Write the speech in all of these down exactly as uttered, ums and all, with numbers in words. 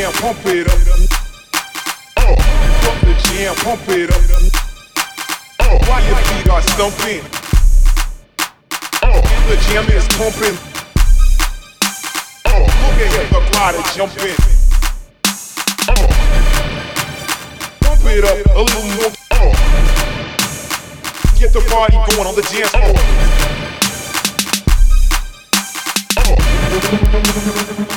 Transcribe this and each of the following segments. jam, pump it up. Oh, pump the jam, pump it up. Oh, while your feet are stumping. Oh, the jam is pumping. Oh, look at him, the body jumping. Oh, pump it up a little more. Oh, get the party going on the jam floor. Let the beat drop.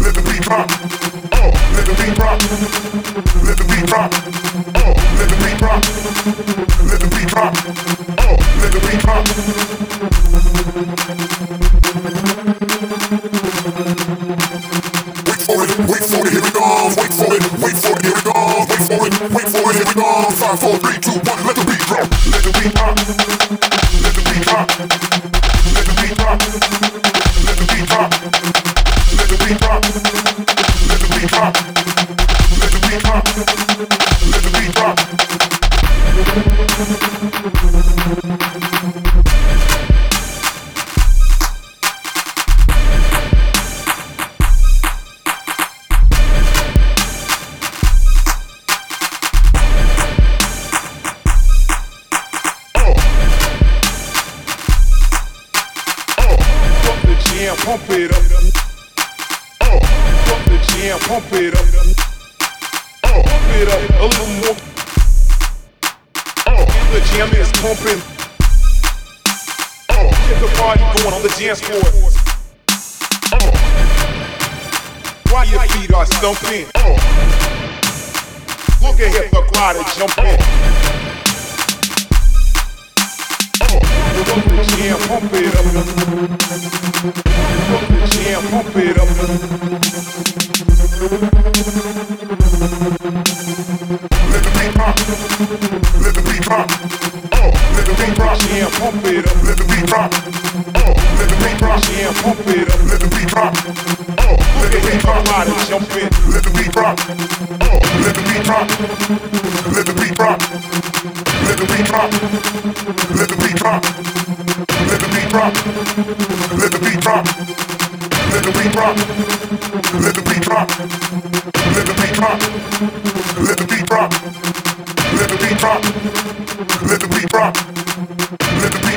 Let the beat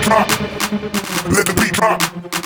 drop. Let the beat drop.